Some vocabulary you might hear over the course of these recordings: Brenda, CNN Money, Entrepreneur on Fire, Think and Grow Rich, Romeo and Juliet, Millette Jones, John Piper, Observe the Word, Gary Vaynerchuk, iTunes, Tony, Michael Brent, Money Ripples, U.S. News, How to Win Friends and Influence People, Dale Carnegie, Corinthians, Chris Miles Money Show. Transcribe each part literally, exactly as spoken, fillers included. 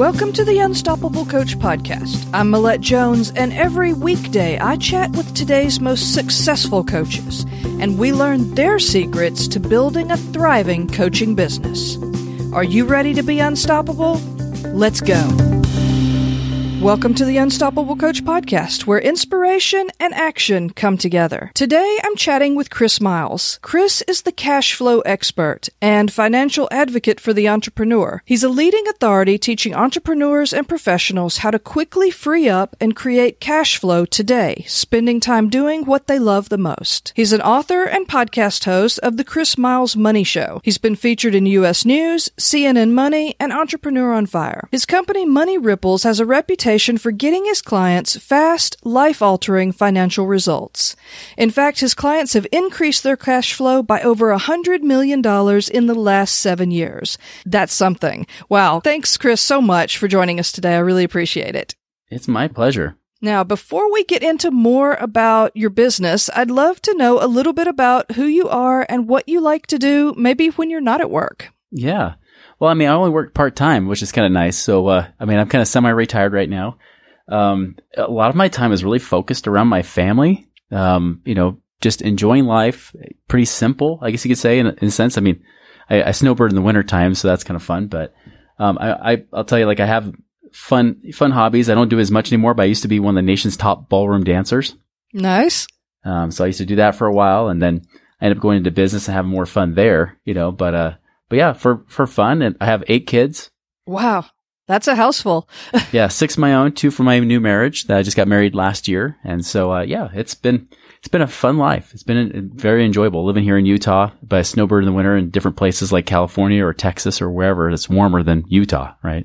Welcome to the Unstoppable Coach Podcast. I'm Millette Jones, and every weekday I chat with today's most successful coaches, and we learn their secrets to building a thriving coaching business. Are you ready to be unstoppable? Let's go. Welcome to the Unstoppable Coach Podcast, where inspiration and action come together. Today, I'm chatting with Chris Miles. Chris is the cash flow expert and financial advocate for the entrepreneur. He's a leading authority teaching entrepreneurs and professionals how to quickly free up and create cash flow today, spending time doing what they love the most. He's an author and podcast host of the Chris Miles Money Show. He's been featured in U S News, C N N Money, and Entrepreneur on Fire. His company, Money Ripples, has a reputation for getting his clients fast, life-altering financial results. In fact, his clients have increased their cash flow by over one hundred million dollars in the last seven years. That's something. Wow. Thanks, Chris, so much for joining us today. I really appreciate it. It's my pleasure. Now, before we get into more about your business, I'd love to know a little bit about who you are and what you like to do, maybe when you're not at work. Yeah. Well, I mean, I only work part-time, which is kind of nice. So, uh, I mean, I'm kind of semi-retired right now. Um, a lot of my time is really focused around my family, um, you know, just enjoying life. Pretty simple, I guess you could say, in, in a sense. I mean, I, I snowbird in the wintertime, so that's kind of fun. But um, I, I, I'll tell you, like, I have fun fun hobbies. I don't do as much anymore, but I used to be one of the nation's top ballroom dancers. Nice. Um, so I used to do that for a while, and then I ended up going into business and having more fun there, you know, but... uh But yeah, for, for fun, and I have eight kids. Wow. That's a house full. Yeah. Six of my own, two from my new marriage that I just got married last year. And so, uh, yeah, it's been, it's been a fun life. It's been a, a very enjoyable living here in Utah, but I snowbird in the winter in different places like California or Texas or wherever that's warmer than Utah, right?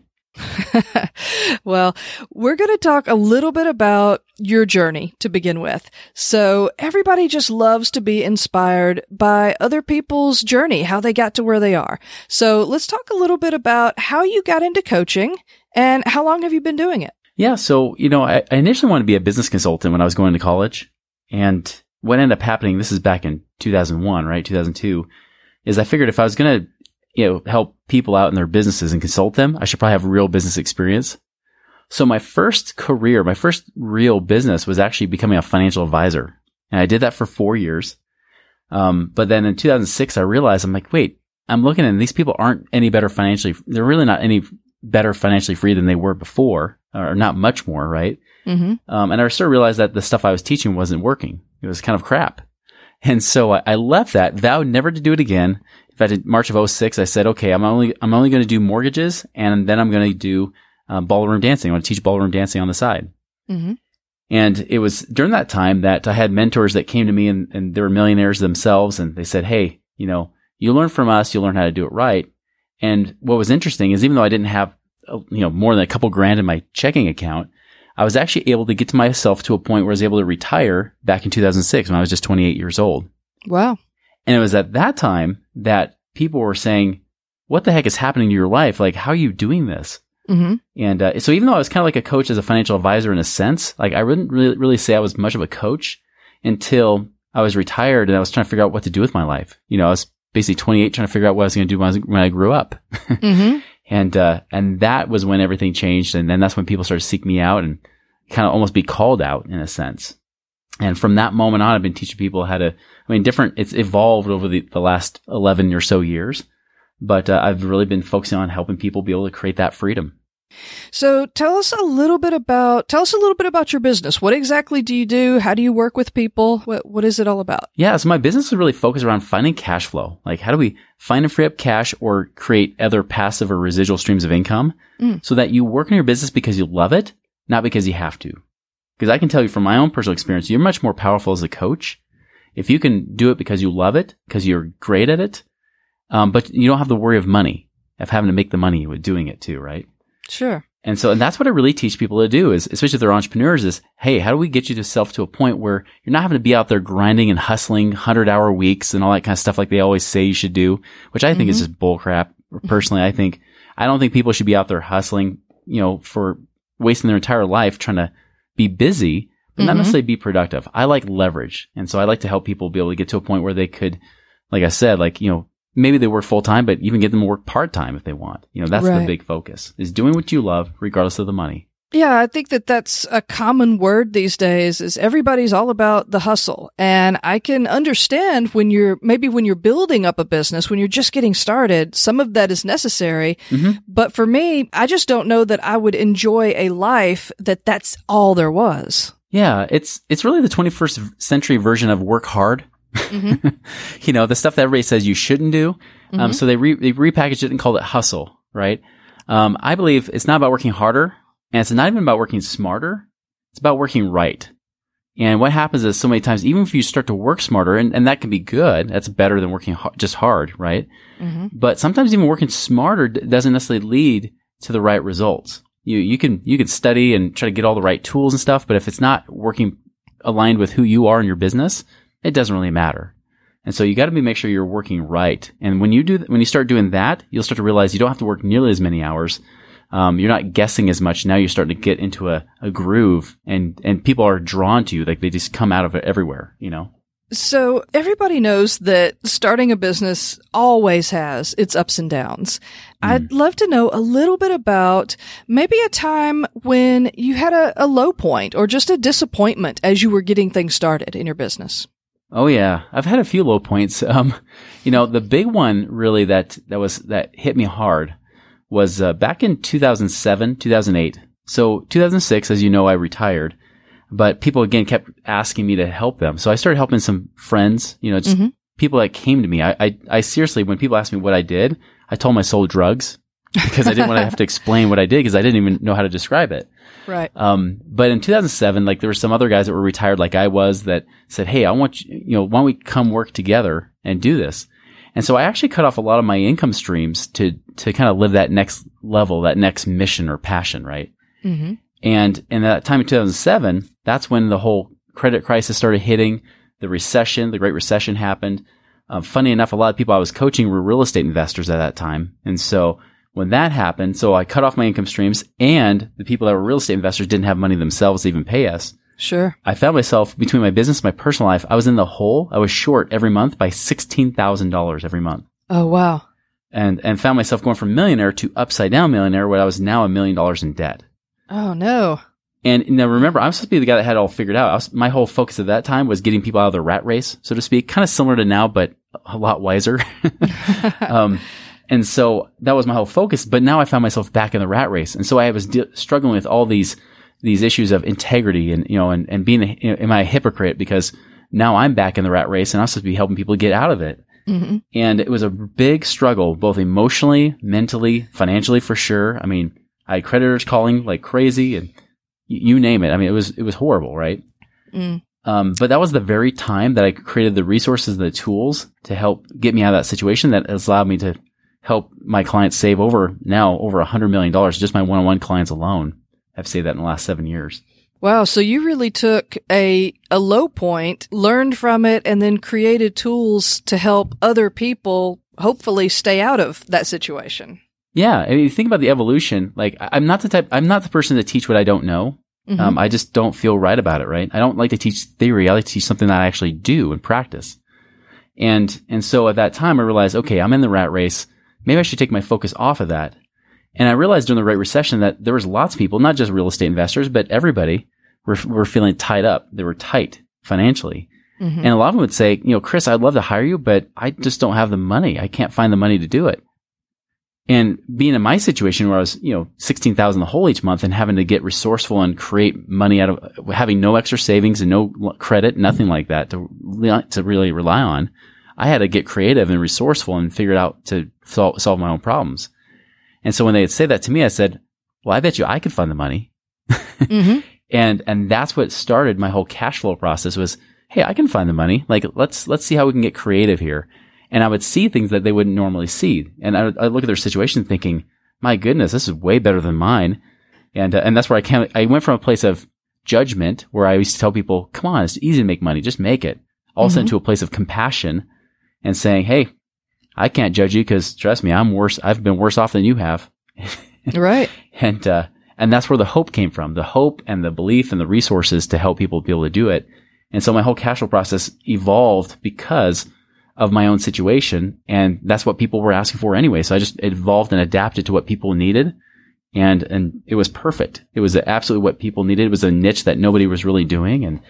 Well, we're going to talk a little bit about your journey to begin with. So everybody just loves to be inspired by other people's journey, how they got to where they are. So let's talk a little bit about how you got into coaching and how long have you been doing it? Yeah. So, you know, I, I initially wanted to be a business consultant when I was going to college. And what ended up happening, this is back in two thousand one, right? two thousand two, is I figured if I was going to you know, help people out in their businesses and consult them, I should probably have real business experience. So my first career, my first real business was actually becoming a financial advisor. And I did that for four years. Um, but then in two thousand six, I realized, I'm like, wait, I'm looking and these people aren't any better financially. They're really not any better financially free than they were before, or not much more, right? Mm-hmm. Um, and I started to realize that the stuff I was teaching wasn't working. It was kind of crap. And so I, I left that, vowed never to do it again. In fact, in March of oh six, I said, okay, I'm only, I'm only going to do mortgages, and then I'm going to do um, ballroom dancing. I want to teach ballroom dancing on the side. Mm-hmm. And it was during that time that I had mentors that came to me, and, and they were millionaires themselves. And they said, hey, you know, you learn from us, you'll learn how to do it right. And what was interesting is even though I didn't have, you know, more than a couple grand in my checking account, I was actually able to get to myself to a point where I was able to retire back in two thousand six when I was just twenty-eight years old. Wow. And it was at that time that people were saying, what the heck is happening to your life? Like, how are you doing this? Mm-hmm. And uh, so even though I was kind of like a coach as a financial advisor in a sense, like I wouldn't really, really say I was much of a coach until I was retired and I was trying to figure out what to do with my life. You know, I was basically twenty-eight trying to figure out what I was going to do when I, was, when I grew up. Mm-hmm. And uh, and that was when everything changed. And then that's when people started to seek me out and kind of almost be called out in a sense. And from that moment on, I've been teaching people how to, I mean, different, it's evolved over the, the last eleven or so years, but uh, I've really been focusing on helping people be able to create that freedom. So tell us a little bit about, tell us a little bit about your business. What exactly do you do? How do you work with people? What, what is it all about? Yeah. So my business is really focused around finding cash flow. Like, how do we find and free up cash or create other passive or residual streams of income mm. so that you work in your business because you love it, not because you have to? Because I can tell you from my own personal experience, you're much more powerful as a coach if you can do it because you love it, because you're great at it, um, but you don't have the worry of money, of having to make the money with doing it too, right? Sure. And so, and that's what I really teach people to do is, especially if they're entrepreneurs, is, hey, how do we get you to self to a point where you're not having to be out there grinding and hustling one hundred hour weeks and all that kind of stuff like they always say you should do, which I mm-hmm. think is just bull crap. Personally, I think, I don't think people should be out there hustling, you know, for wasting their entire life trying to be busy, but not mm-hmm. necessarily be productive. I like leverage. And so I like to help people be able to get to a point where they could, like I said, like, you know, maybe they work full-time, but even get them to work part-time if they want. You know, that's right. The big focus is doing what you love regardless of the money. Yeah, I think that that's a common word these days is everybody's all about the hustle. And I can understand when you're, maybe when you're building up a business, when you're just getting started, some of that is necessary. Mm-hmm. But for me, I just don't know that I would enjoy a life that that's all there was. Yeah, it's it's really the twenty-first century version of work hard. Mm-hmm. You know, the stuff that everybody says you shouldn't do. Mm-hmm. Um, so they, re- they repackaged it and called it hustle, right? Um, I believe it's not about working harder. And it's not even about working smarter. It's about working right. And what happens is so many times, even if you start to work smarter, and, and that can be good, that's better than working ha- just hard, right? Mm-hmm. But sometimes even working smarter d- doesn't necessarily lead to the right results. You you can you can study and try to get all the right tools and stuff, but if it's not working aligned with who you are in your business, it doesn't really matter. And so you got to be make sure you're working right. And when you do th- when you start doing that, you'll start to realize you don't have to work nearly as many hours. Um, you're not guessing as much. Now you're starting to get into a, a groove and, and people are drawn to you. Like they just come out of it everywhere, you know? So everybody knows that starting a business always has its ups and downs. Mm. I'd love to know a little bit about maybe a time when you had a, a low point or just a disappointment as you were getting things started in your business. Oh yeah. I've had a few low points. Um, you know, the big one really that, that was, that hit me hard was uh, back in two thousand seven, two thousand eight. So two thousand six, as you know, I retired, but people again kept asking me to help them. So I started helping some friends, you know, just mm-hmm. people that came to me. I, I, I seriously, when people asked me what I did, I told them I sold drugs because I didn't want to have to explain what I did because I didn't even know how to describe it. Right. Um, but in two thousand seven, like there were some other guys that were retired like I was that said, hey, I want you, you know, why don't we come work together and do this? And so I actually cut off a lot of my income streams to, to kind of live that next level, that next mission or passion, right? Mm-hmm. And in that time in two thousand seven, that's when the whole credit crisis started hitting, the recession, the Great Recession happened. Um, funny enough, a lot of people I was coaching were real estate investors at that time. And so when that happened, so I cut off my income streams and the people that were real estate investors didn't have money themselves to even pay us. Sure. I found myself between my business, and my personal life, I was in the hole. I was short every month by sixteen thousand dollars every month. Oh, wow. And, and found myself going from millionaire to upside down millionaire where I was now a million dollars in debt. Oh, no. And now remember, I'm supposed to be the guy that had it all figured out. I was, my whole focus at that time was getting people out of the rat race, so to speak, kind of similar to now, but a lot wiser. um, and so that was my whole focus. But now I found myself back in the rat race. And so I was de- struggling with all these these issues of integrity and, you know, and, and being, a, you know, am I a hypocrite? Because now I'm back in the rat race and I'm supposed to be helping people get out of it. Mm-hmm. And it was a big struggle, both emotionally, mentally, financially for sure. I mean, I had creditors calling like crazy and y- you name it. I mean, it was, it was horrible, right? Mm. Um, but that was the very time that I created the resources and the tools to help get me out of that situation that has allowed me to help my clients save over now over a hundred million dollars, just my one-on-one clients alone. I've saved that in the last seven years. Wow. So you really took a a low point, learned from it, and then created tools to help other people hopefully stay out of that situation. Yeah. I mean, think about the evolution. Like I'm not the type, I'm not the person to teach what I don't know. Mm-hmm. Um, I just don't feel right about it, right? I don't like to teach theory. I like to teach something that I actually do and practice. And, and so at that time I realized, okay, I'm in the rat race. Maybe I should take my focus off of that. And I realized during the Great Recession that there was lots of people, not just real estate investors, but everybody were, were feeling tied up. They were tight financially. Mm-hmm. And a lot of them would say, you know, Chris, I'd love to hire you, but I just don't have the money. I can't find the money to do it. And being in my situation where I was, you know, sixteen thousand dollars in the hole each month and having to get resourceful and create money out of having no extra savings and no credit, nothing like that to, to really rely on, I had to get creative and resourceful and figure it out to sol- solve my own problems. And so when they would say that to me, I said, well, I bet you I could fund the money. Mm-hmm. And, and that's what started my whole cash flow process was, hey, I can find the money. Like, let's, let's see how we can get creative here. And I would see things that they wouldn't normally see. And I would, I'd look at their situation thinking, my goodness, this is way better than mine. And, uh, and that's where I came, I went from a place of judgment where I used to tell people, come on, it's easy to make money. Just make it. Also mm-hmm. into a place of compassion and saying, hey, I can't judge you because trust me, I'm worse. I've been worse off than you have. Right. And, uh, and that's where the hope came from, the hope and the belief and the resources to help people be able to do it. And so my whole cash flow process evolved because of my own situation. And that's what people were asking for anyway. So I just evolved and adapted to what people needed. And, and it was perfect. It was absolutely what people needed. It was a niche that nobody was really doing. And,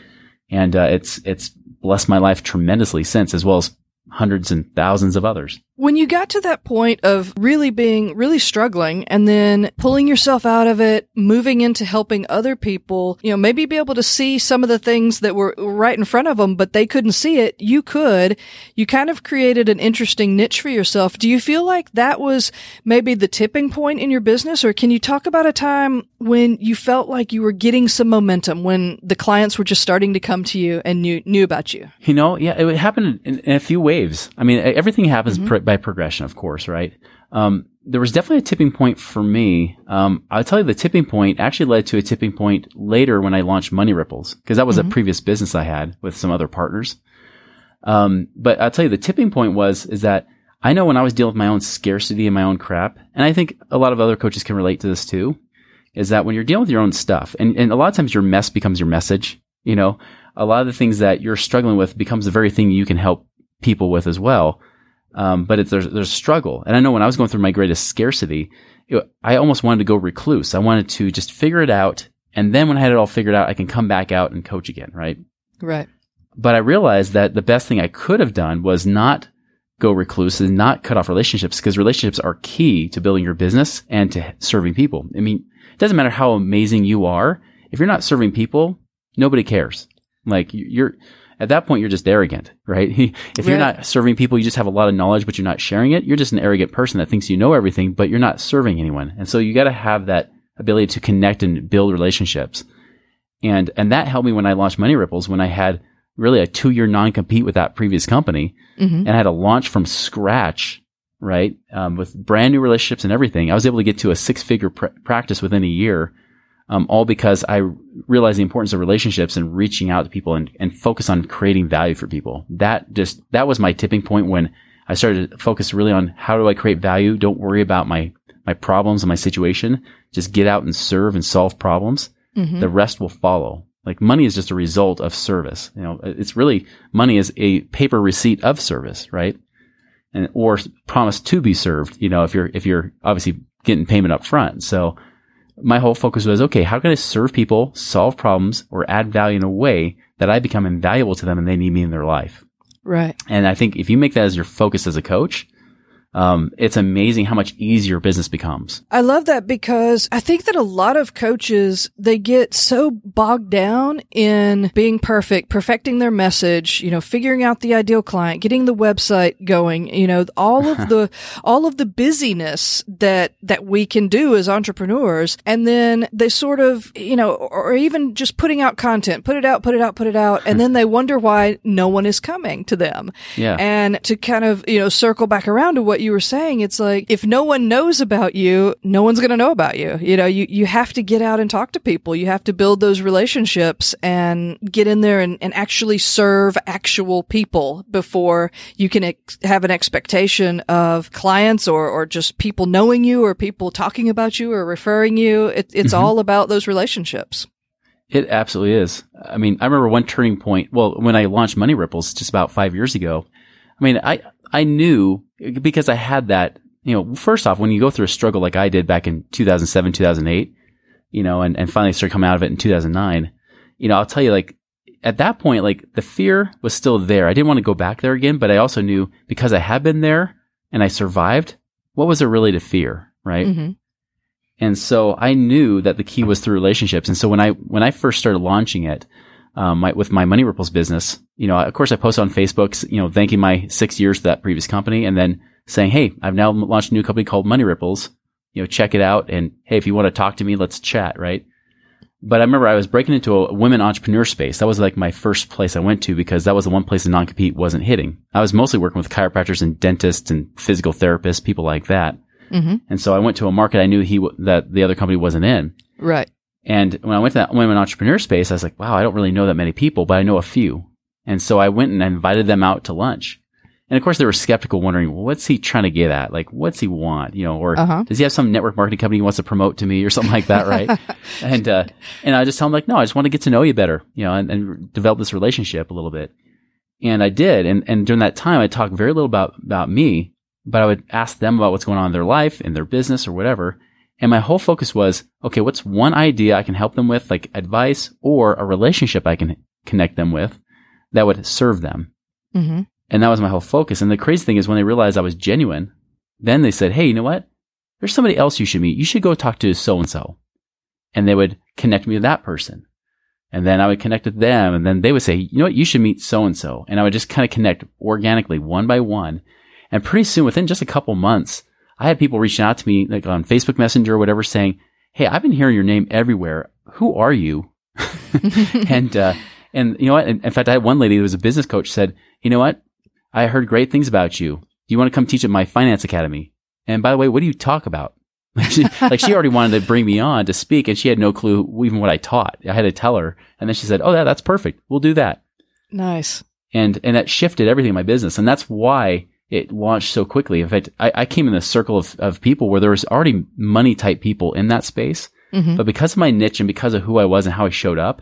and, uh, it's, it's blessed my life tremendously since, as well as hundreds and thousands of others. When you got to that point of really being, really struggling and then pulling yourself out of it, moving into helping other people, you know, maybe be able to see some of the things that were right in front of them, but they couldn't see it. You could, you kind of created an interesting niche for yourself. Do you feel like that was maybe the tipping point in your business? Or can you talk about a time when you felt like you were getting some momentum, when the clients were just starting to come to you and knew, knew about you? You know, yeah, it happened in, in a few ways. I mean, everything happens mm-hmm. pr- by progression, of course, right? Um, there was definitely a tipping point for me. Um, I'll tell you, the tipping point actually led to a tipping point later when I launched Money Ripples, because that was mm-hmm. a previous business I had with some other partners. Um, but I'll tell you, the tipping point was, is that I know when I was dealing with my own scarcity and my own crap, and I think a lot of other coaches can relate to this too, is that when you're dealing with your own stuff, and, and a lot of times your mess becomes your message, you know, a lot of the things that you're struggling with becomes the very thing you can help people with as well. Um, but it's, there's, there's struggle. And I know when I was going through my greatest scarcity, it, I almost wanted to go recluse. I wanted to just figure it out. And then when I had it all figured out, I can come back out and coach again. Right. Right. But I realized that the best thing I could have done was not go recluse and not cut off relationships, because relationships are key to building your business and to serving people. I mean, it doesn't matter how amazing you are. If you're not serving people, nobody cares. Like you're, At that point, you're just arrogant, right? If you're yeah. not serving people, you just have a lot of knowledge, but you're not sharing it. You're just an arrogant person that thinks you know everything, but you're not serving anyone. And so you got to have that ability to connect and build relationships. And and that helped me when I launched Money Ripples, when I had really a two-year non-compete with that previous company, mm-hmm. and I had to launch from scratch, right, um, with brand new relationships and everything. I was able to get to a six-figure pr- practice within a year. Um, all because I realized the importance of relationships and reaching out to people and, and focus on creating value for people. That just, that was my tipping point when I started to focus really on how do I create value? Don't worry about my, my problems and my situation. Just get out and serve and solve problems. Mm-hmm. The rest will follow. Like money is just a result of service. You know, it's really, money is a paper receipt of service, right? And, or promise to be served, you know, if you're, if you're obviously getting payment up front. So, my whole focus was, okay, how can I serve people, solve problems, or add value in a way that I become invaluable to them and they need me in their life? Right. And I think if you make that as your focus as a coach, um, it's amazing how much easier business becomes. I love that, because I think that a lot of coaches, they get so bogged down in being perfect, perfecting their message, you know, figuring out the ideal client, getting the website going, you know, all of the, all of the busyness that, that we can do as entrepreneurs. And then they sort of, you know, or even just putting out content, put it out, put it out, put it out. And then they wonder why no one is coming to them. Yeah. And to kind of, you know, circle back around to what you you were saying, it's like, if no one knows about you, no one's going to know about you. You know, you, you have to get out and talk to people. You have to build those relationships and get in there and, and actually serve actual people before you can ex- have an expectation of clients or, or just people knowing you or people talking about you or referring you. It, it's mm-hmm. all about those relationships. It absolutely is. I mean, I remember one turning point. Well, when I launched Money Ripples just about five years ago, I mean, I, I knew because I had that, you know, first off, when you go through a struggle like I did back in two thousand seven, two thousand eight, you know, and, and finally started coming out of it in two thousand nine, you know, I'll tell you, like, at that point, like, the fear was still there. I didn't want to go back there again, but I also knew because I had been there and I survived, what was there really to fear, right? Mm-hmm. And so I knew that the key was through relationships. And so when I, when I first started launching it, Um, my, with my Money Ripples business, you know, of course I post on Facebook, you know, thanking my six years to that previous company and then saying, hey, I've now launched a new company called Money Ripples, you know, check it out. And hey, if you want to talk to me, let's chat. Right. But I remember I was breaking into a women entrepreneur space. That was like my first place I went to, because that was the one place the non-compete wasn't hitting. I was mostly working with chiropractors and dentists and physical therapists, people like that. Mm-hmm. And so I went to a market I knew he, w- that the other company wasn't in. Right. And when I went to that women entrepreneur space, I was like, wow, I don't really know that many people, but I know a few. And so I went and invited them out to lunch. And of course, they were skeptical, wondering, well, what's he trying to get at? Like, what's he want? You know, or uh-huh. does he have some network marketing company he wants to promote to me or something like that, right? and uh, and I just tell him, like, no, I just want to get to know you better, you know, and, and develop this relationship a little bit. And I did. And, and during that time, I talked very little about, about me, but I would ask them about what's going on in their life and their business or whatever. And my whole focus was, okay, what's one idea I can help them with, like advice or a relationship I can connect them with that would serve them. Mm-hmm. And that was my whole focus. And the crazy thing is when they realized I was genuine, then they said, hey, you know what? There's somebody else you should meet. You should go talk to so-and-so. And they would connect me to that person. And then I would connect with them. And then they would say, you know what? You should meet so-and-so. And I would just kind of connect organically one by one. And pretty soon, within just a couple months, I had people reaching out to me like on Facebook Messenger or whatever saying, hey, I've been hearing your name everywhere. Who are you? and, uh, and you know what? In fact, I had one lady that was a business coach said, you know what? I heard great things about you. Do you want to come teach at my finance academy? And by the way, what do you talk about? Like she, like she already wanted to bring me on to speak, and she had no clue even what I taught. I had to tell her. And then she said, oh, that, that's perfect. We'll do that. Nice. And and that shifted everything in my business. And that's why it launched so quickly. In fact, I, I came in this circle of, of people where there was already money-type people in that space. Mm-hmm. But because of my niche and because of who I was and how I showed up,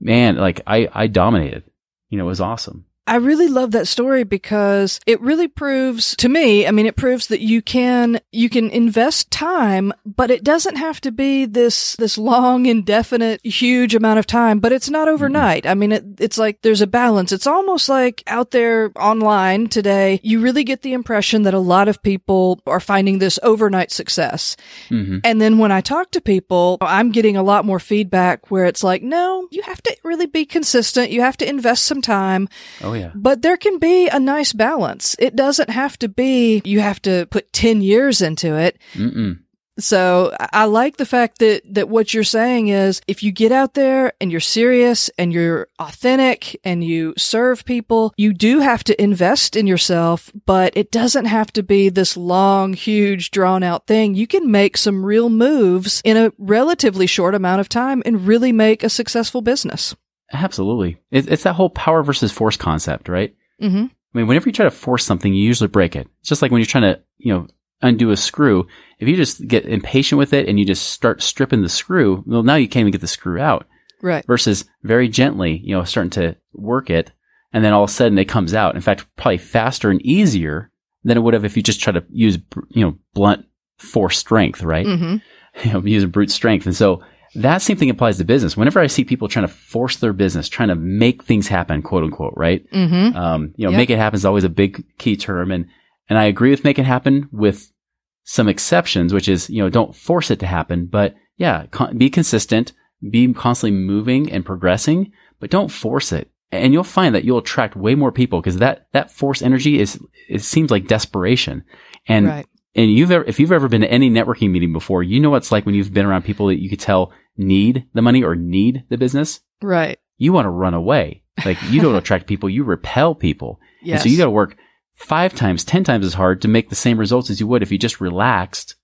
man, like I, I dominated. You know, it was awesome. I really love that story because it really proves to me, I mean, it proves that you can, you can invest time, but it doesn't have to be this, this long, indefinite, huge amount of time, but it's not overnight. Mm-hmm. I mean, it, it's like there's a balance. It's almost like out there online today, you really get the impression that a lot of people are finding this overnight success. Mm-hmm. And then when I talk to people, I'm getting a lot more feedback where it's like, no, you have to really be consistent. You have to invest some time. Oh, yeah. Yeah. But there can be a nice balance. It doesn't have to be, you have to put ten years into it. Mm-mm. So I like the fact that, that what you're saying is if you get out there and you're serious and you're authentic and you serve people, you do have to invest in yourself, but it doesn't have to be this long, huge, drawn out thing. You can make some real moves in a relatively short amount of time and really make a successful business. Absolutely. It, it's that whole power versus force concept, right? Mm-hmm. I mean, whenever you try to force something, you usually break it. It's just like when you're trying to, you know, undo a screw. If you just get impatient with it and you just start stripping the screw, well, now you can't even get the screw out. Right. Versus very gently, you know, starting to work it. And then all of a sudden it comes out. In fact, probably faster and easier than it would have if you just try to use, you know, blunt force strength, right? Mm-hmm. You know, using brute strength. And so, that same thing applies to business. Whenever I see people trying to force their business, trying to make things happen, quote unquote, right? Mm-hmm. Um, you know, yep. Make it happen is always a big key term. And, and I agree with make it happen with some exceptions, which is, you know, don't force it to happen, but yeah, con- be consistent, be constantly moving and progressing, but don't force it. And you'll find that you'll attract way more people because that, that force energy is, it seems like desperation. And right. And you've ever, if you've ever been to any networking meeting before, you know what it's like when you've been around people that you could tell need the money or need the business. Right. You want to run away. Like you don't attract people, you repel people. Yes. And so you got to work five times, ten times as hard to make the same results as you would if you just relaxed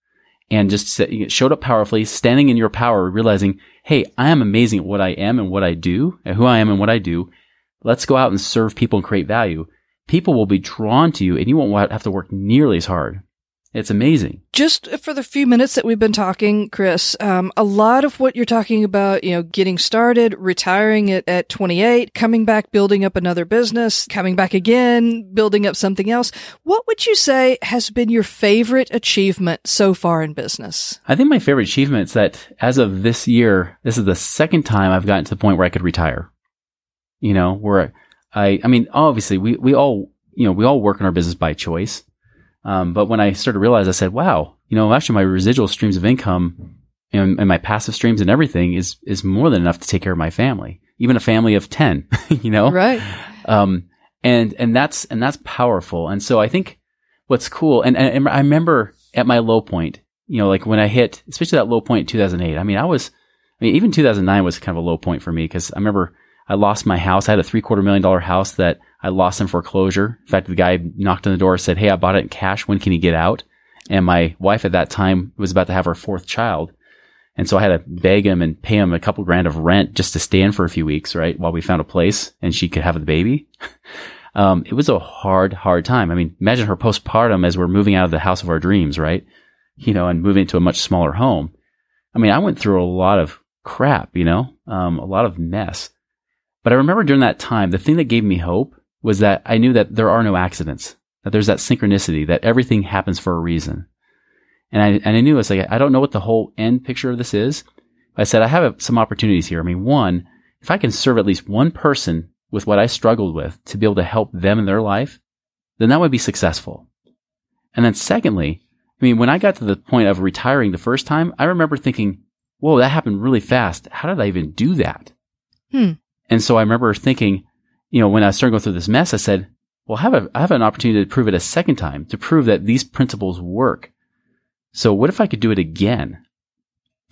and just showed up powerfully, standing in your power, realizing, hey, I am amazing at what I am and what I do, and who I am and what I do. Let's go out and serve people and create value. People will be drawn to you and you won't have to work nearly as hard. It's amazing. Just for the few minutes that we've been talking, Chris, um, a lot of what you're talking about, you know, getting started, retiring at, at twenty-eight, coming back, building up another business, coming back again, building up something else. What would you say has been your favorite achievement so far in business? I think my favorite achievement is that as of this year, this is the second time I've gotten to the point where I could retire. You know, where I, I mean, obviously we, we all, you know, we all work in our business by choice. Um, but when I started to realize, I said, wow, you know, actually my residual streams of income and, and my passive streams and everything is, is more than enough to take care of my family, even a family of ten, you know? Right. Um, and, and that's, and that's powerful. And so I think what's cool. And, and, and I remember at my low point, you know, like when I hit, especially that low point in two thousand eight, I mean, I was, I mean, even two thousand nine was kind of a low point for me because I remember I lost my house. I had a three quarter million dollar house that I lost in foreclosure. In fact, the guy knocked on the door and said, hey, I bought it in cash. When can you get out? And my wife at that time was about to have her fourth child. And so I had to beg him and pay him a couple grand of rent just to stay in for a few weeks, right? While we found a place and she could have the baby. um, it was a hard, hard time. I mean, imagine her postpartum as we're moving out of the house of our dreams, right? You know, and moving into a much smaller home. I mean, I went through a lot of crap, you know, um, a lot of mess. But I remember during that time, the thing that gave me hope was that I knew that there are no accidents, that there's that synchronicity, that everything happens for a reason. And I, and I knew, it's like, I don't know what the whole end picture of this is. But I said, I have some opportunities here. I mean, one, if I can serve at least one person with what I struggled with to be able to help them in their life, then that would be successful. And then secondly, I mean, when I got to the point of retiring the first time, I remember thinking, whoa, that happened really fast. How did I even do that? Hmm. And so I remember thinking, you know, when I started going through this mess, I said, well, I have, a, I have an opportunity to prove it a second time, to prove that these principles work. So what if I could do it again?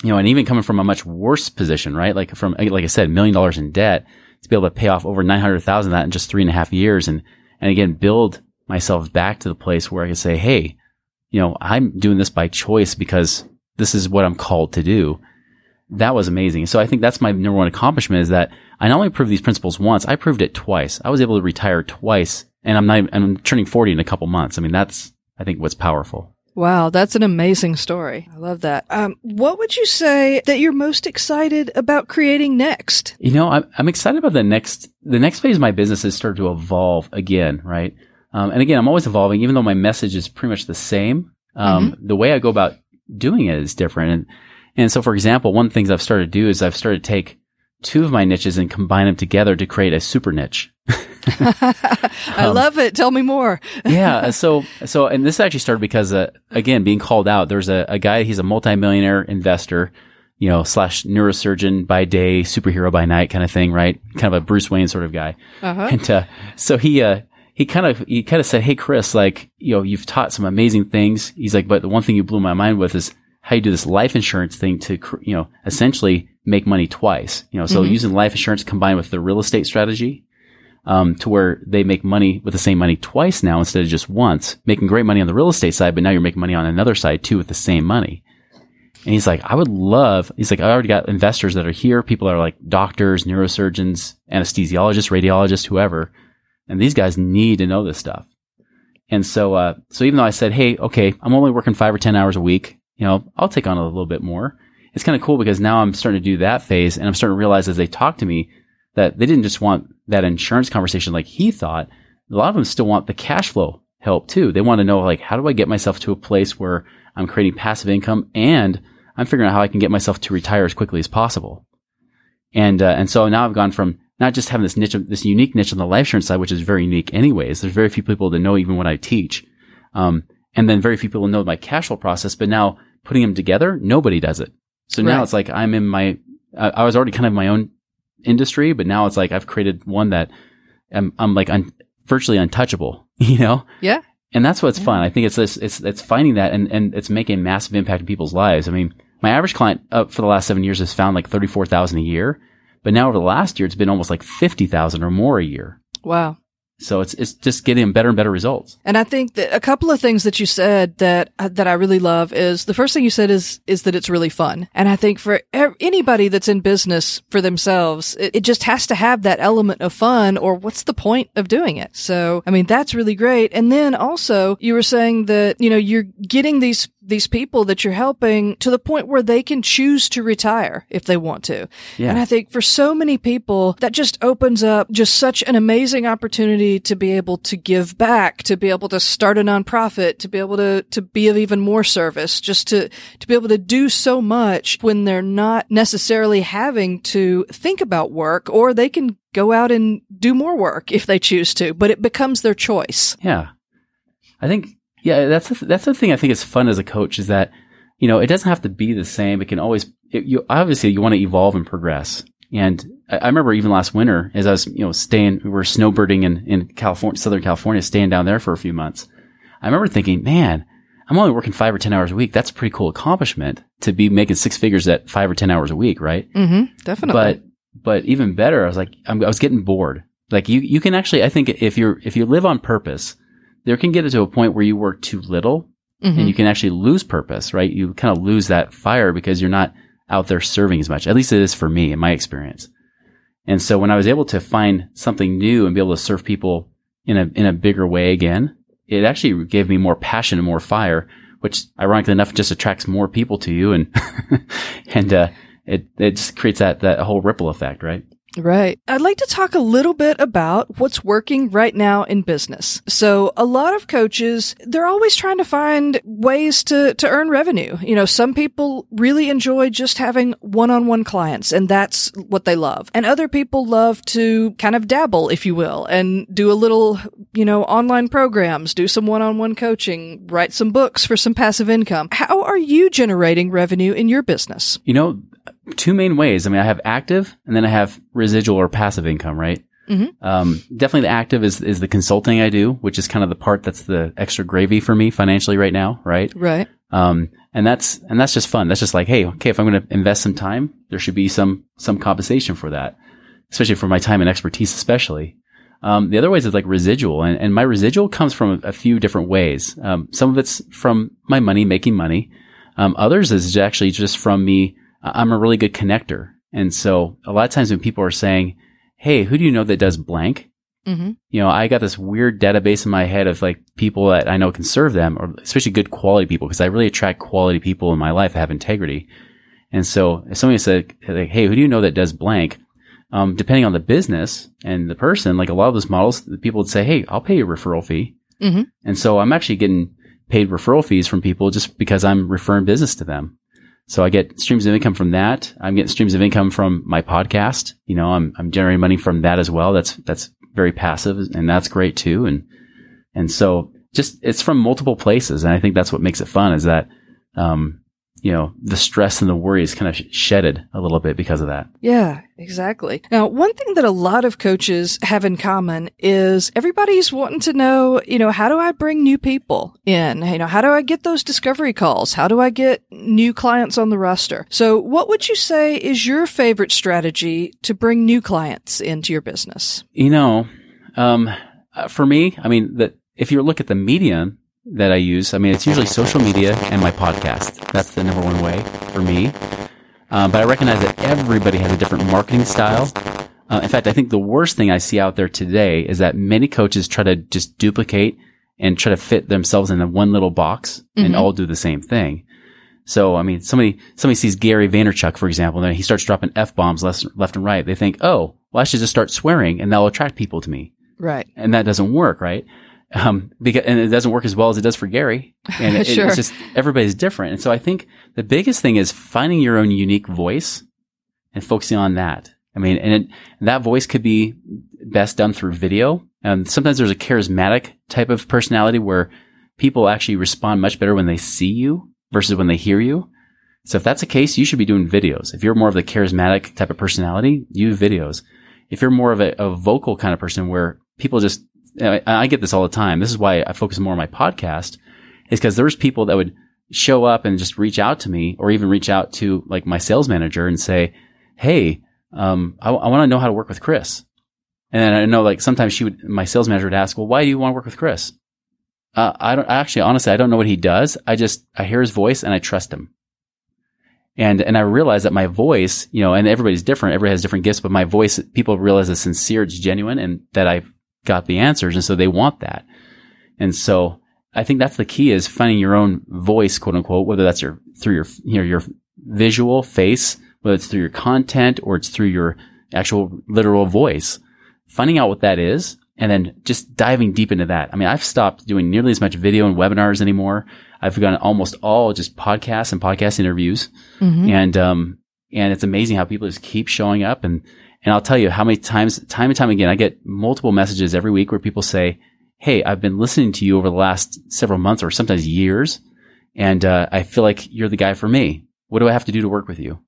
You know, and even coming from a much worse position, right? Like from, like I said, a million dollars in debt, to be able to pay off over nine hundred thousand dollars of that in just three and a half years. And, and again, build myself back to the place where I could say, hey, you know, I'm doing this by choice because this is what I'm called to do. That was amazing. So I think that's my number one accomplishment, is that I not only proved these principles once, I proved it twice. I was able to retire twice, and I'm not even, I'm turning forty in a couple months. I mean, that's, I think, what's powerful. Wow, that's an amazing story. I love that. Um, what would you say that you're most excited about creating next? You know, I'm, I'm excited about the next, the next phase of my business is starting to evolve again, right? Um, and again, I'm always evolving, even though my message is pretty much the same. Um, mm-hmm. The way I go about doing it is different. And, and so, for example, one of the things I've started to do is I've started to take two of my niches and combine them together to create a super niche. I um, love it. Tell me more. yeah. So, so, and this actually started because, uh, again, being called out, there's a, a guy, he's a multimillionaire investor, you know, slash neurosurgeon by day, superhero by night kind of thing, right? Kind of a Bruce Wayne sort of guy. Uh-huh. And, uh, so he, uh, he kind of, he kind of said, hey, Chris, like, you know, you've taught some amazing things. He's like, but the one thing you blew my mind with is how you do this life insurance thing to, you know, essentially make money twice, you know, so mm-hmm. using life insurance combined with the real estate strategy. Um, to where they make money with the same money twice now instead of just once, making great money on the real estate side, but now you're making money on another side too with the same money. And he's like, I would love, he's like, I already got investors that are here. People that are like doctors, neurosurgeons, anesthesiologists, radiologists, whoever. And these guys need to know this stuff. And so, uh, so even though I said, hey, okay, I'm only working five or ten hours a week, you know, I'll take on a little bit more. It's kind of cool because now I'm starting to do that phase, and I'm starting to realize as they talk to me that they didn't just want that insurance conversation like he thought. A lot of them still want the cash flow help too. They want to know, like, how do I get myself to a place where I'm creating passive income and I'm figuring out how I can get myself to retire as quickly as possible. And, uh, and so now I've gone from not just having this niche, this unique niche on the life insurance side, which is very unique anyways. There's very few people that know even what I teach. Um, and then very few people know my cash flow process, but now putting them together, nobody does it. So now right. It's like I'm in my, uh, I was already kind of my own industry, but now it's like I've created one that I'm, I'm like un, virtually untouchable, you know? Yeah. And that's what's yeah. fun. I think it's this, it's it's finding that and, and it's making a massive impact in people's lives. I mean, my average client up for the last seven years has found like thirty-four thousand a year, but now over the last year, it's been almost like fifty thousand or more a year. Wow. So it's it's just getting better and better results. And I think that a couple of things that you said that that I really love is the first thing you said is is that it's really fun. And I think for er- anybody that's in business for themselves, it, it just has to have that element of fun, or what's the point of doing it? So, I mean, that's really great. And then also you were saying that, you know, you're getting these these people that you're helping to the point where they can choose to retire if they want to. Yeah. And I think for so many people, that just opens up just such an amazing opportunity to be able to give back, to be able to start a nonprofit, to be able to, to be of even more service, just to, to be able to do so much when they're not necessarily having to think about work, or they can go out and do more work if they choose to, but it becomes their choice. Yeah. I think Yeah, that's the th- that's the thing I think is fun as a coach, is that, you know, it doesn't have to be the same. It can always it, you obviously you want to evolve and progress. And I, I remember even last winter, as I was, you know, staying, we were snowbirding in in California, Southern California, staying down there for a few months. I remember thinking, man, I'm only working five or ten hours a week. That's a pretty cool accomplishment to be making six figures at five or ten hours a week, right? Mm-hmm, definitely. But but even better, I was like, I'm, I was getting bored. Like you you can actually, I think if you're if you live on purpose, there can get it to a point where you work too little mm-hmm. and you can actually lose purpose, right? You kind of lose that fire because you're not out there serving as much. At least it is for me in my experience. And so when I was able to find something new and be able to serve people in a, in a bigger way again, it actually gave me more passion and more fire, which ironically enough just attracts more people to you. And, and, uh, it, it just creates that, that whole ripple effect, right? Right. I'd like to talk a little bit about what's working right now in business. So a lot of coaches, they're always trying to find ways to, to earn revenue. You know, some people really enjoy just having one-on-one clients, and that's what they love. And other people love to kind of dabble, if you will, and do a little, you know, online programs, do some one-on-one coaching, write some books for some passive income. How are you generating revenue in your business? You know, two main ways. I mean, I have active and then I have residual or passive income, right? Mm-hmm. Um, definitely the active is, is the consulting I do, which is kind of the part that's the extra gravy for me financially right now. Right. Right. Um, and that's, and that's just fun. That's just like, hey, okay, if I'm going to invest some time, there should be some, some compensation for that, especially for my time and expertise, especially. Um, the other ways is like residual, and, and my residual comes from a, a few different ways. Um, some of it's from my money, making money. Um, others is actually just from me. I'm a really good connector. And so a lot of times when people are saying, hey, who do you know that does blank? Mm-hmm. You know, I got this weird database in my head of like people that I know can serve them, or especially good quality people, because I really attract quality people in my life that have integrity. And so if somebody said, like, hey, who do you know that does blank? Um, depending on the business and the person, like a lot of those models, people would say, hey, I'll pay you a referral fee. Mm-hmm. And so I'm actually getting paid referral fees from people just because I'm referring business to them. So I get streams of income from that. I'm getting streams of income from my podcast. You know, I'm, I'm generating money from that as well. That's, that's very passive, and that's great too. And, and so just, it's from multiple places. And I think that's what makes it fun, is that, um, you know, the stress and the worry is kind of shedded a little bit because of that. Yeah, exactly. Now, one thing that a lot of coaches have in common is everybody's wanting to know, you know, how do I bring new people in? You know, how do I get those discovery calls? How do I get new clients on the roster? So what would you say is your favorite strategy to bring new clients into your business? You know, um, for me, I mean, that if you look at the medium that I use, I mean, it's usually social media and my podcast. That's the number one way for me. Um, but I recognize that everybody has a different marketing style. Uh, in fact, I think the worst thing I see out there today is that many coaches try to just duplicate and try to fit themselves in a one little box and mm-hmm. all do the same thing. So, I mean, somebody, somebody sees Gary Vaynerchuk, for example, and he starts dropping F-bombs left, left and right. They think, oh, well, I should just start swearing and that'll attract people to me. Right. And that doesn't work, right? Um, because, and it doesn't work as well as it does for Gary. And it, sure. It's just, everybody's different. And so I think the biggest thing is finding your own unique voice and focusing on that. I mean, and, it, and that voice could be best done through video. Um, sometimes there's a charismatic type of personality where people actually respond much better when they see you versus when they hear you. So if that's the case, you should be doing videos. If you're more of the charismatic type of personality, you do videos. If you're more of a, a vocal kind of person where people just, I get this all the time. This is why I focus more on my podcast, is because there's people that would show up and just reach out to me, or even reach out to like my sales manager and say, hey, um, I, I want to know how to work with Chris. And then I know, like, sometimes she would, my sales manager would ask, well, why do you want to work with Chris? Uh, I don't I actually, honestly, I don't know what he does. I just, I hear his voice and I trust him. And, and I realize that my voice, you know, and everybody's different. Everybody has different gifts, but my voice, people realize it's sincere, it's genuine, and that I've got the answers. And so they want that. And so I think that's the key, is finding your own voice, quote unquote, whether that's your, through your, you know, your visual face, whether it's through your content or it's through your actual literal voice, finding out what that is. And then just diving deep into that. I mean, I've stopped doing nearly as much video and webinars anymore. I've gone almost all just podcasts and podcast interviews. Mm-hmm. And, um, and it's amazing how people just keep showing up. And, And I'll tell you how many times, time and time again, I get multiple messages every week where people say, hey, I've been listening to you over the last several months or sometimes years, and uh, I feel like you're the guy for me. What do I have to do to work with you?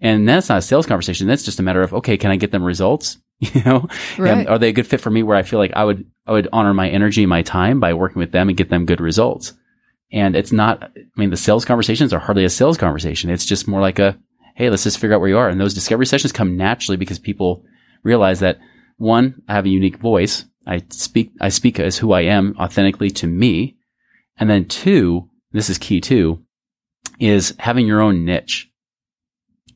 And that's not a sales conversation. That's just a matter of, okay, can I get them results? You know, right. And are they a good fit for me, where I feel like I would, I would honor my energy and my time by working with them and get them good results? And it's not, I mean, the sales conversations are hardly a sales conversation. It's just more like a, hey, let's just figure out where you are. And those discovery sessions come naturally because people realize that, one, I have a unique voice. I speak, I speak as who I am, authentically to me. And then two, this is key too, is having your own niche.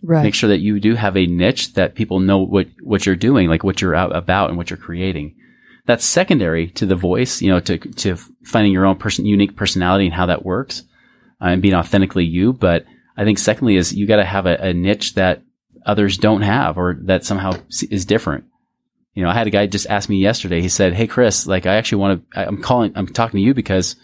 Right. Make sure that you do have a niche that people know what, what you're doing, like what you're out about and what you're creating. That's secondary to the voice, you know, to, to finding your own person, unique personality and how that works, uh, and being authentically you. But I think secondly is you got to have a, a niche that others don't have, or that somehow is different. You know, I had a guy just ask me yesterday, he said, "Hey Chris, like I actually want to, I'm calling, I'm talking to you because,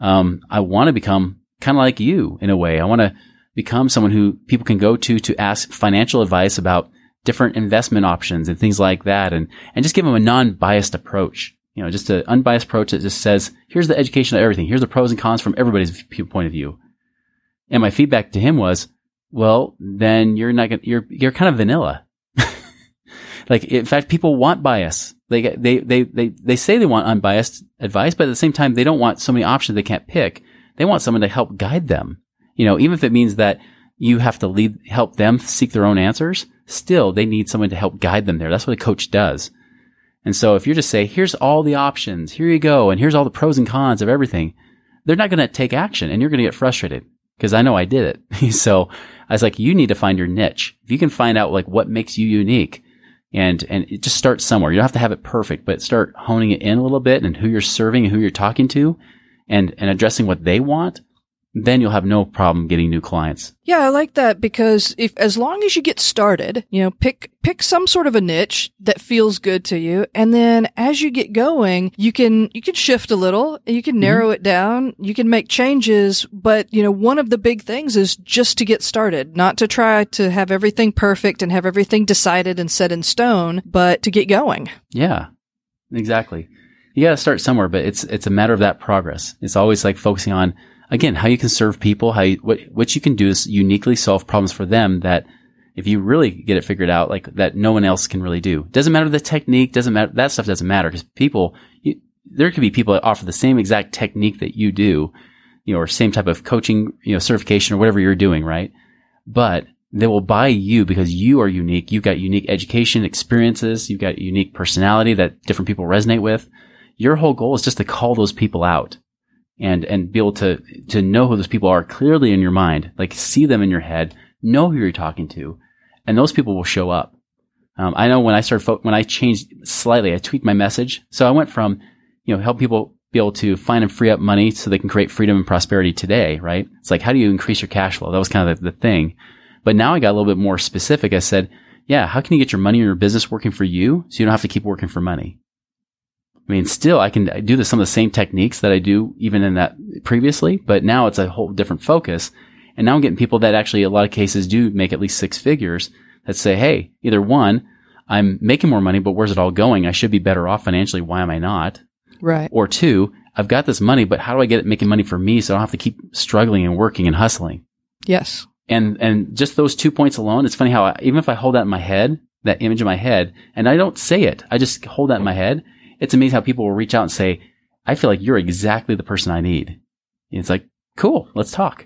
um, I want to become kind of like you in a way. I want to become someone who people can go to, to ask financial advice about different investment options and things like that." And, and just give them a non-biased approach, you know, just an unbiased approach that just says, here's the education of everything. Here's the pros and cons from everybody's point of view. And my feedback to him was, well, then you're not going to, you're, you're kind of vanilla. Like, in fact, people want bias. They, they, they, they, they say they want unbiased advice, but at the same time, they don't want so many options they can't pick. They want someone to help guide them. You know, even if it means that you have to lead, help them seek their own answers, still they need someone to help guide them there. That's what a coach does. And so if you just say, here's all the options, here you go, and here's all the pros and cons of everything, they're not going to take action and you're going to get frustrated. Because I know I did it. So I was like, you need to find your niche. If you can find out like what makes you unique, and and it just starts somewhere. You don't have to have it perfect, but start honing it in a little bit and who you're serving and who you're talking to, and and addressing what they want. Then you'll have no problem getting new clients. Yeah, I like that, because if as long as you get started, you know, pick pick some sort of a niche that feels good to you, and then as you get going, you can you can shift a little, you can narrow mm-hmm. it down, you can make changes, but you know, one of the big things is just to get started, not to try to have everything perfect and have everything decided and set in stone, but to get going. Yeah. Exactly. You got to start somewhere, but it's it's a matter of that progress. It's always like focusing on, again, how you can serve people, how you, what, what you can do is uniquely solve problems for them that if you really get it figured out, like that no one else can really do. Doesn't matter the technique, doesn't matter, that stuff doesn't matter, because people, you, there could be people that offer the same exact technique that you do, you know, or same type of coaching, you know, certification or whatever you're doing, right? But they will buy you because you are unique. You've got unique education experiences. You've got unique personality that different people resonate with. Your whole goal is just to call those people out. And, and be able to, to know who those people are clearly in your mind, like see them in your head, know who you're talking to, and those people will show up. Um, I know when I started, fo- when I changed slightly, I tweaked my message. So I went from, you know, help people be able to find and free up money so they can create freedom and prosperity today, right? It's like, how do you increase your cash flow? That was kind of the, the thing. But now I got a little bit more specific. I said, yeah, how can you get your money or your business working for you so you don't have to keep working for money? I mean, still, I can I do the, some of the same techniques that I do even in that previously, but now it's a whole different focus. And now I'm getting people that actually, a lot of cases, do make at least six figures that say, hey, either one, I'm making more money, but where's it all going? I should be better off financially. Why am I not? Right. Or two, I've got this money, but how do I get it making money for me so I don't have to keep struggling and working and hustling? Yes. And, and just those two points alone, it's funny how I, even if I hold that in my head, that image in my head, and I don't say it, I just hold that in my head, it's amazing how people will reach out and say, I feel like you're exactly the person I need. And it's like, cool, let's talk.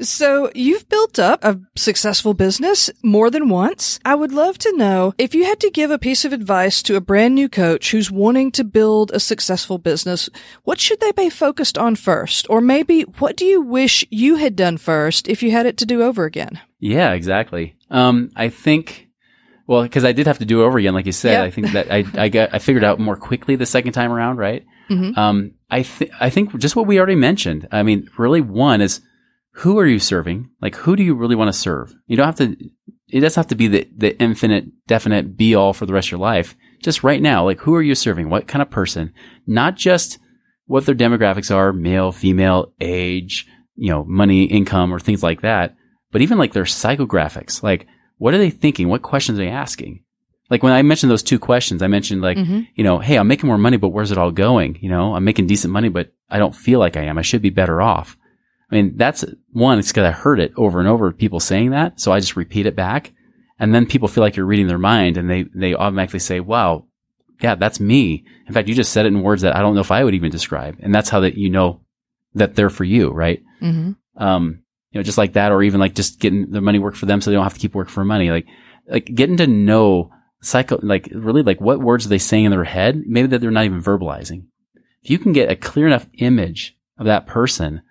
So you've built up a successful business more than once. I would love to know, if you had to give a piece of advice to a brand new coach who's wanting to build a successful business, what should they be focused on first? Or maybe what do you wish you had done first if you had it to do over again? Yeah, exactly. Um, I think... Well, because I did have to do it over again, like you said. Yep. I think that I I got I figured out more quickly the second time around, right? Mm-hmm. Um, I th- I think just what we already mentioned. I mean, really, one is who are you serving? Like, who do you really want to serve? You don't have to. It doesn't have to be the the infinite, definite be all for the rest of your life. Just right now, like, who are you serving? What kind of person? Not just what their demographics are: male, female, age, you know, money, income, or things like that. But even like their psychographics, like. What are they thinking? What questions are they asking? Like when I mentioned those two questions, I mentioned like, mm-hmm. you know, hey, I'm making more money, but where's it all going? You know, I'm making decent money, but I don't feel like I am. I should be better off. I mean, that's one, it's because I heard it over and over, people saying that. So I just repeat it back. And then people feel like you're reading their mind and they, they automatically say, wow, yeah, that's me. In fact, you just said it in words that I don't know if I would even describe. And that's how that you know that they're for you, right? Mm-hmm. Um, You know, just like that, or even like just getting the money work for them so they don't have to keep working for money. Like, like getting to know psycho, like really like what words are they saying in their head? Maybe that they're not even verbalizing. If you can get a clear enough image of that person,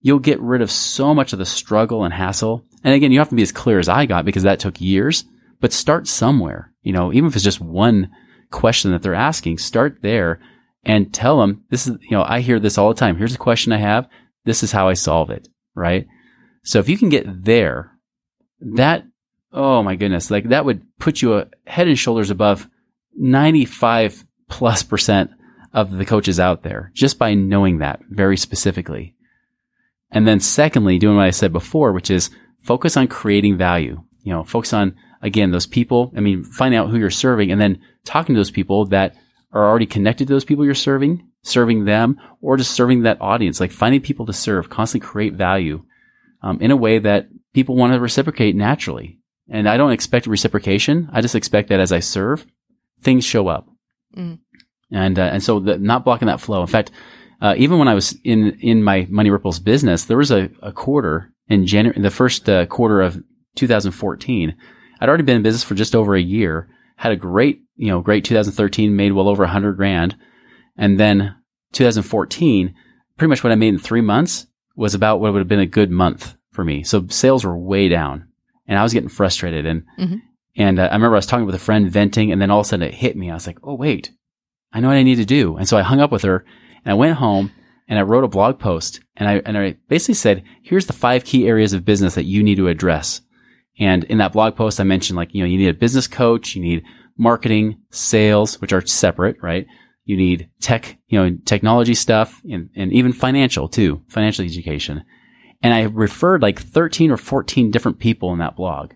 you'll get rid of so much of the struggle and hassle. And again, you have to be as clear as I got because that took years, but start somewhere, you know, even if it's just one question that they're asking, start there and tell them this is, you know, I hear this all the time. Here's a question I have. This is how I solve it. Right. So if you can get there, that oh my goodness, like that would put you a head and shoulders above ninety-five plus percent of the coaches out there just by knowing that very specifically. And then secondly, doing what I said before, which is focus on creating value. You know, focus on, again, those people. I mean, find out who you're serving and then talking to those people that are already connected to those people you're serving, serving them, or just serving that audience, like finding people to serve, constantly create value um, in a way that people want to reciprocate naturally. And I don't expect reciprocation. I just expect that as I serve, things show up. Mm. And, uh, and so the, not blocking that flow. In fact, uh, even when I was in, in my Money Ripples business, there was a, a quarter in January, in the first uh, quarter of two thousand fourteen, I'd already been in business for just over a year, had a great, you know, great two thousand thirteen, made well over a hundred grand. And then two thousand fourteen, pretty much what I made in three months was about what would have been a good month for me. So sales were way down and I was getting frustrated. And, mm-hmm. and uh, I remember I was talking with a friend venting, and then all of a sudden it hit me. I was like, oh, wait, I know what I need to do. And so I hung up with her and I went home and I wrote a blog post, and I, and I basically said, here's the five key areas of business that you need to address. And in that blog post, I mentioned, like, you know, you need a business coach, you need marketing, sales, which are separate, right? You need tech, you know, technology stuff, and, and even financial too, financial education. And I referred like thirteen or fourteen different people in that blog.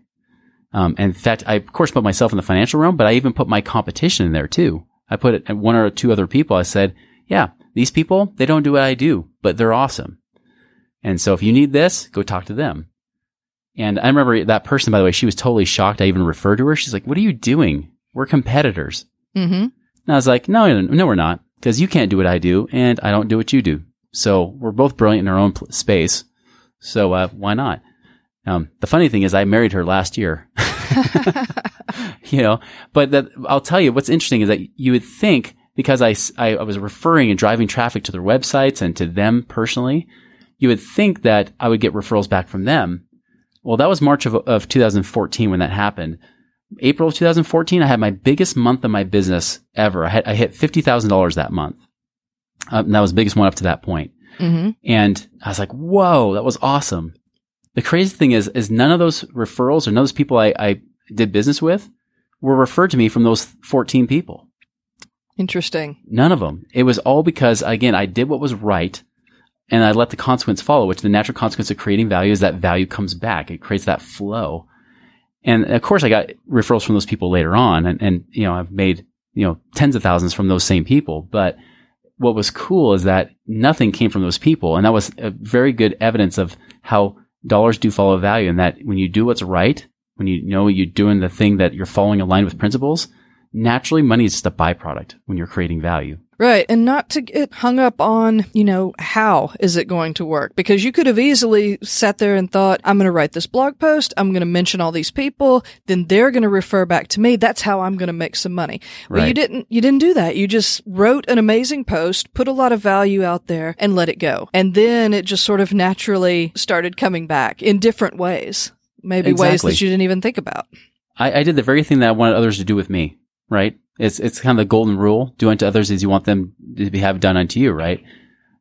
Um, and in fact, I of course put myself in the financial realm, but I even put my competition in there too. I put it at one or two other people. I said, yeah, these people, they don't do what I do, but they're awesome. And so if you need this, go talk to them. And I remember that person, by the way, she was totally shocked I even referred to her. She's like, what are you doing? We're competitors. Mm-hmm. And I was like, no, no, no, we're not, because you can't do what I do and I don't do what you do. So we're both brilliant in our own pl- space. So uh, why not? Um, the funny thing is I married her last year, you know, but that, I'll tell you what's interesting is that you would think, because I, I, I was referring and driving traffic to their websites and to them personally, you would think that I would get referrals back from them. Well, that was March of, of two thousand fourteen when that happened. April of two thousand fourteen, I had my biggest month of my business ever. I had, I hit fifty thousand dollars that month. Um, and that was the biggest one up to that point. Mm-hmm. And I was like, whoa, that was awesome. The crazy thing is, is none of those referrals or none of those people I, I did business with were referred to me from those fourteen people. Interesting. None of them. It was all because, again, I did what was right. And I let the consequence follow, which the natural consequence of creating value is that value comes back. It creates that flow. And of course, I got referrals from those people later on. And, and, you know, I've made, you know, tens of thousands from those same people. But what was cool is that nothing came from those people. And that was a very good evidence of how dollars do follow value. And that when you do what's right, when you know you're doing the thing that you're following aligned with principles, naturally money is just a byproduct when you're creating value. Right. And not to get hung up on, you know, how is it going to work? Because you could have easily sat there and thought, I'm going to write this blog post. I'm going to mention all these people. Then they're going to refer back to me. That's how I'm going to make some money. Right. But you didn't, you didn't do that. You just wrote an amazing post, put a lot of value out there, and let it go. And then it just sort of naturally started coming back in different ways, maybe exactly. ways that you didn't even think about. I, I did the very thing that I wanted others to do with me, right? It's it's kind of the golden rule. Do unto others as you want them to be have done unto you, right?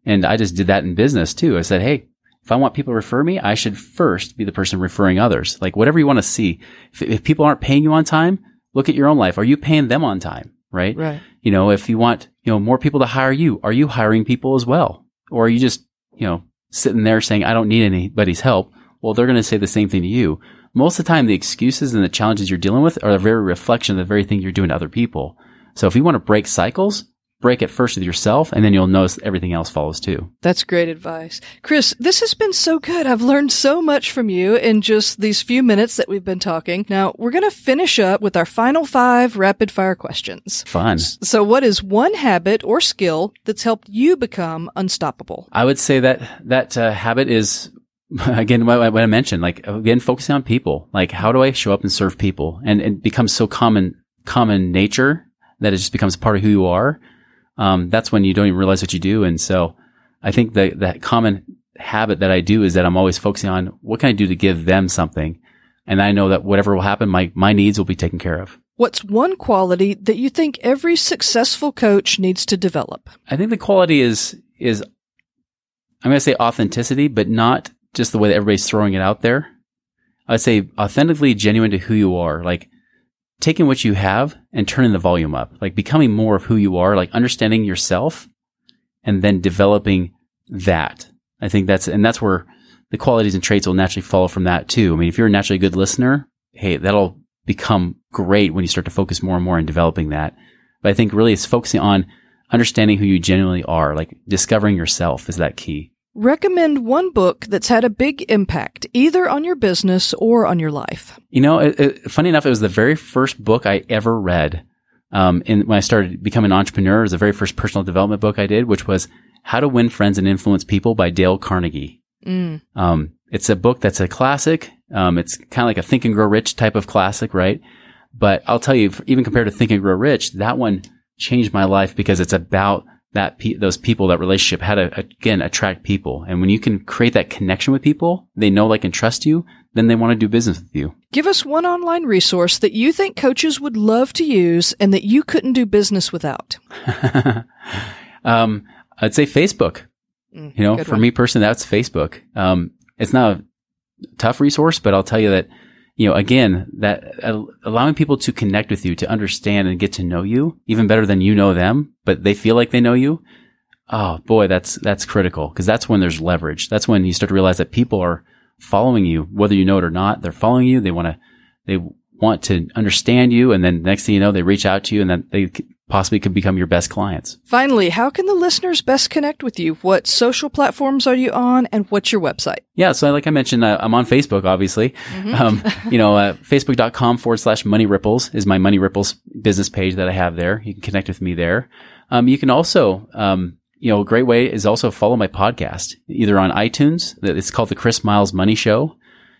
And I just did that in business too. I said, hey, if I want people to refer me, I should first be the person referring others. Like whatever you want to see. If, if people aren't paying you on time, look at your own life. Are you paying them on time, right? Right. You know, if you want, you know, more people to hire you, are you hiring people as well? Or are you just, you know, sitting there saying, I don't need anybody's help? Well, they're going to say the same thing to you. Most of the time, the excuses and the challenges you're dealing with are the very reflection of the very thing you're doing to other people. So if you want to break cycles, break it first with yourself, and then you'll notice everything else follows too. That's great advice. Chris, this has been so good. I've learned so much from you in just these few minutes that we've been talking. Now, we're going to finish up with our final five rapid fire questions. Fun. So what is one habit or skill that's helped you become unstoppable? I would say that that uh, habit is... Again, what I mentioned, like, again, focusing on people, like, how do I show up and serve people? And it becomes so common, common nature that it just becomes part of who you are. Um, that's when you don't even realize what you do. And so I think that that common habit that I do is that I'm always focusing on what can I do to give them something? And I know that whatever will happen, my, my needs will be taken care of. What's one quality that you think every successful coach needs to develop? I think the quality is, is, I'm going to say authenticity, but not just the way that everybody's throwing it out there. I'd say authentically genuine to who you are, like taking what you have and turning the volume up, like becoming more of who you are, like understanding yourself and then developing that. I think that's, and that's where the qualities and traits will naturally follow from that too. I mean, if you're a naturally good listener, hey, that'll become great when you start to focus more and more on developing that. But I think really it's focusing on understanding who you genuinely are, like discovering yourself is that key. Recommend one book that's had a big impact, either on your business or on your life. You know, it, it, funny enough, it was the very first book I ever read. Um, and when I started becoming an entrepreneur, it was the very first personal development book I did, which was How to Win Friends and Influence People by Dale Carnegie. Mm. Um, it's a book that's a classic. Um, it's kind of like a Think and Grow Rich type of classic, right? But I'll tell you, even compared to Think and Grow Rich, that one changed my life because it's about that pe- those people, that relationship, how to, again, attract people. And when you can create that connection with people, they know, like, and trust you, then they want to do business with you. Give us one online resource that you think coaches would love to use and that you couldn't do business without. um, I'd say Facebook. Mm, you know, for one. Me personally, that's Facebook. Um, it's not a tough resource, but I'll tell you that, you know, again, that uh, allowing people to connect with you, to understand and get to know you even better than you know them, but they feel like they know you. Oh boy, that's, that's critical, because that's when there's leverage. That's when you start to realize that people are following you, whether you know it or not. They're following you. They want to, they want to understand you. And then next thing you know, they reach out to you, and then they possibly could become your best clients. Finally, how can the listeners best connect with you? What social platforms are you on, and what's your website? Yeah, so like I mentioned, uh, I'm on Facebook, obviously. Mm-hmm. Um, you know, uh, facebook.com forward slash Money Ripples is my Money Ripples business page that I have there. You can connect with me there. Um, you can also, um, you know, a great way is also follow my podcast, either on iTunes. It's called the Chris Miles Money Show.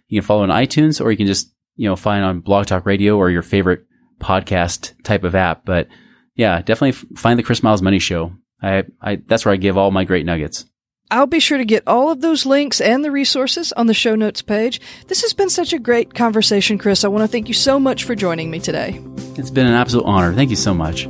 You can follow on iTunes, or you can just, you know, find on Blog Talk Radio or your favorite podcast type of app. But yeah, definitely find the Chris Miles Money Show. I, I, that's where I give all my great nuggets. I'll be sure to get all of those links and the resources on the show notes page. This has been such a great conversation, Chris. I want to thank you so much for joining me today. It's been an absolute honor. Thank you so much.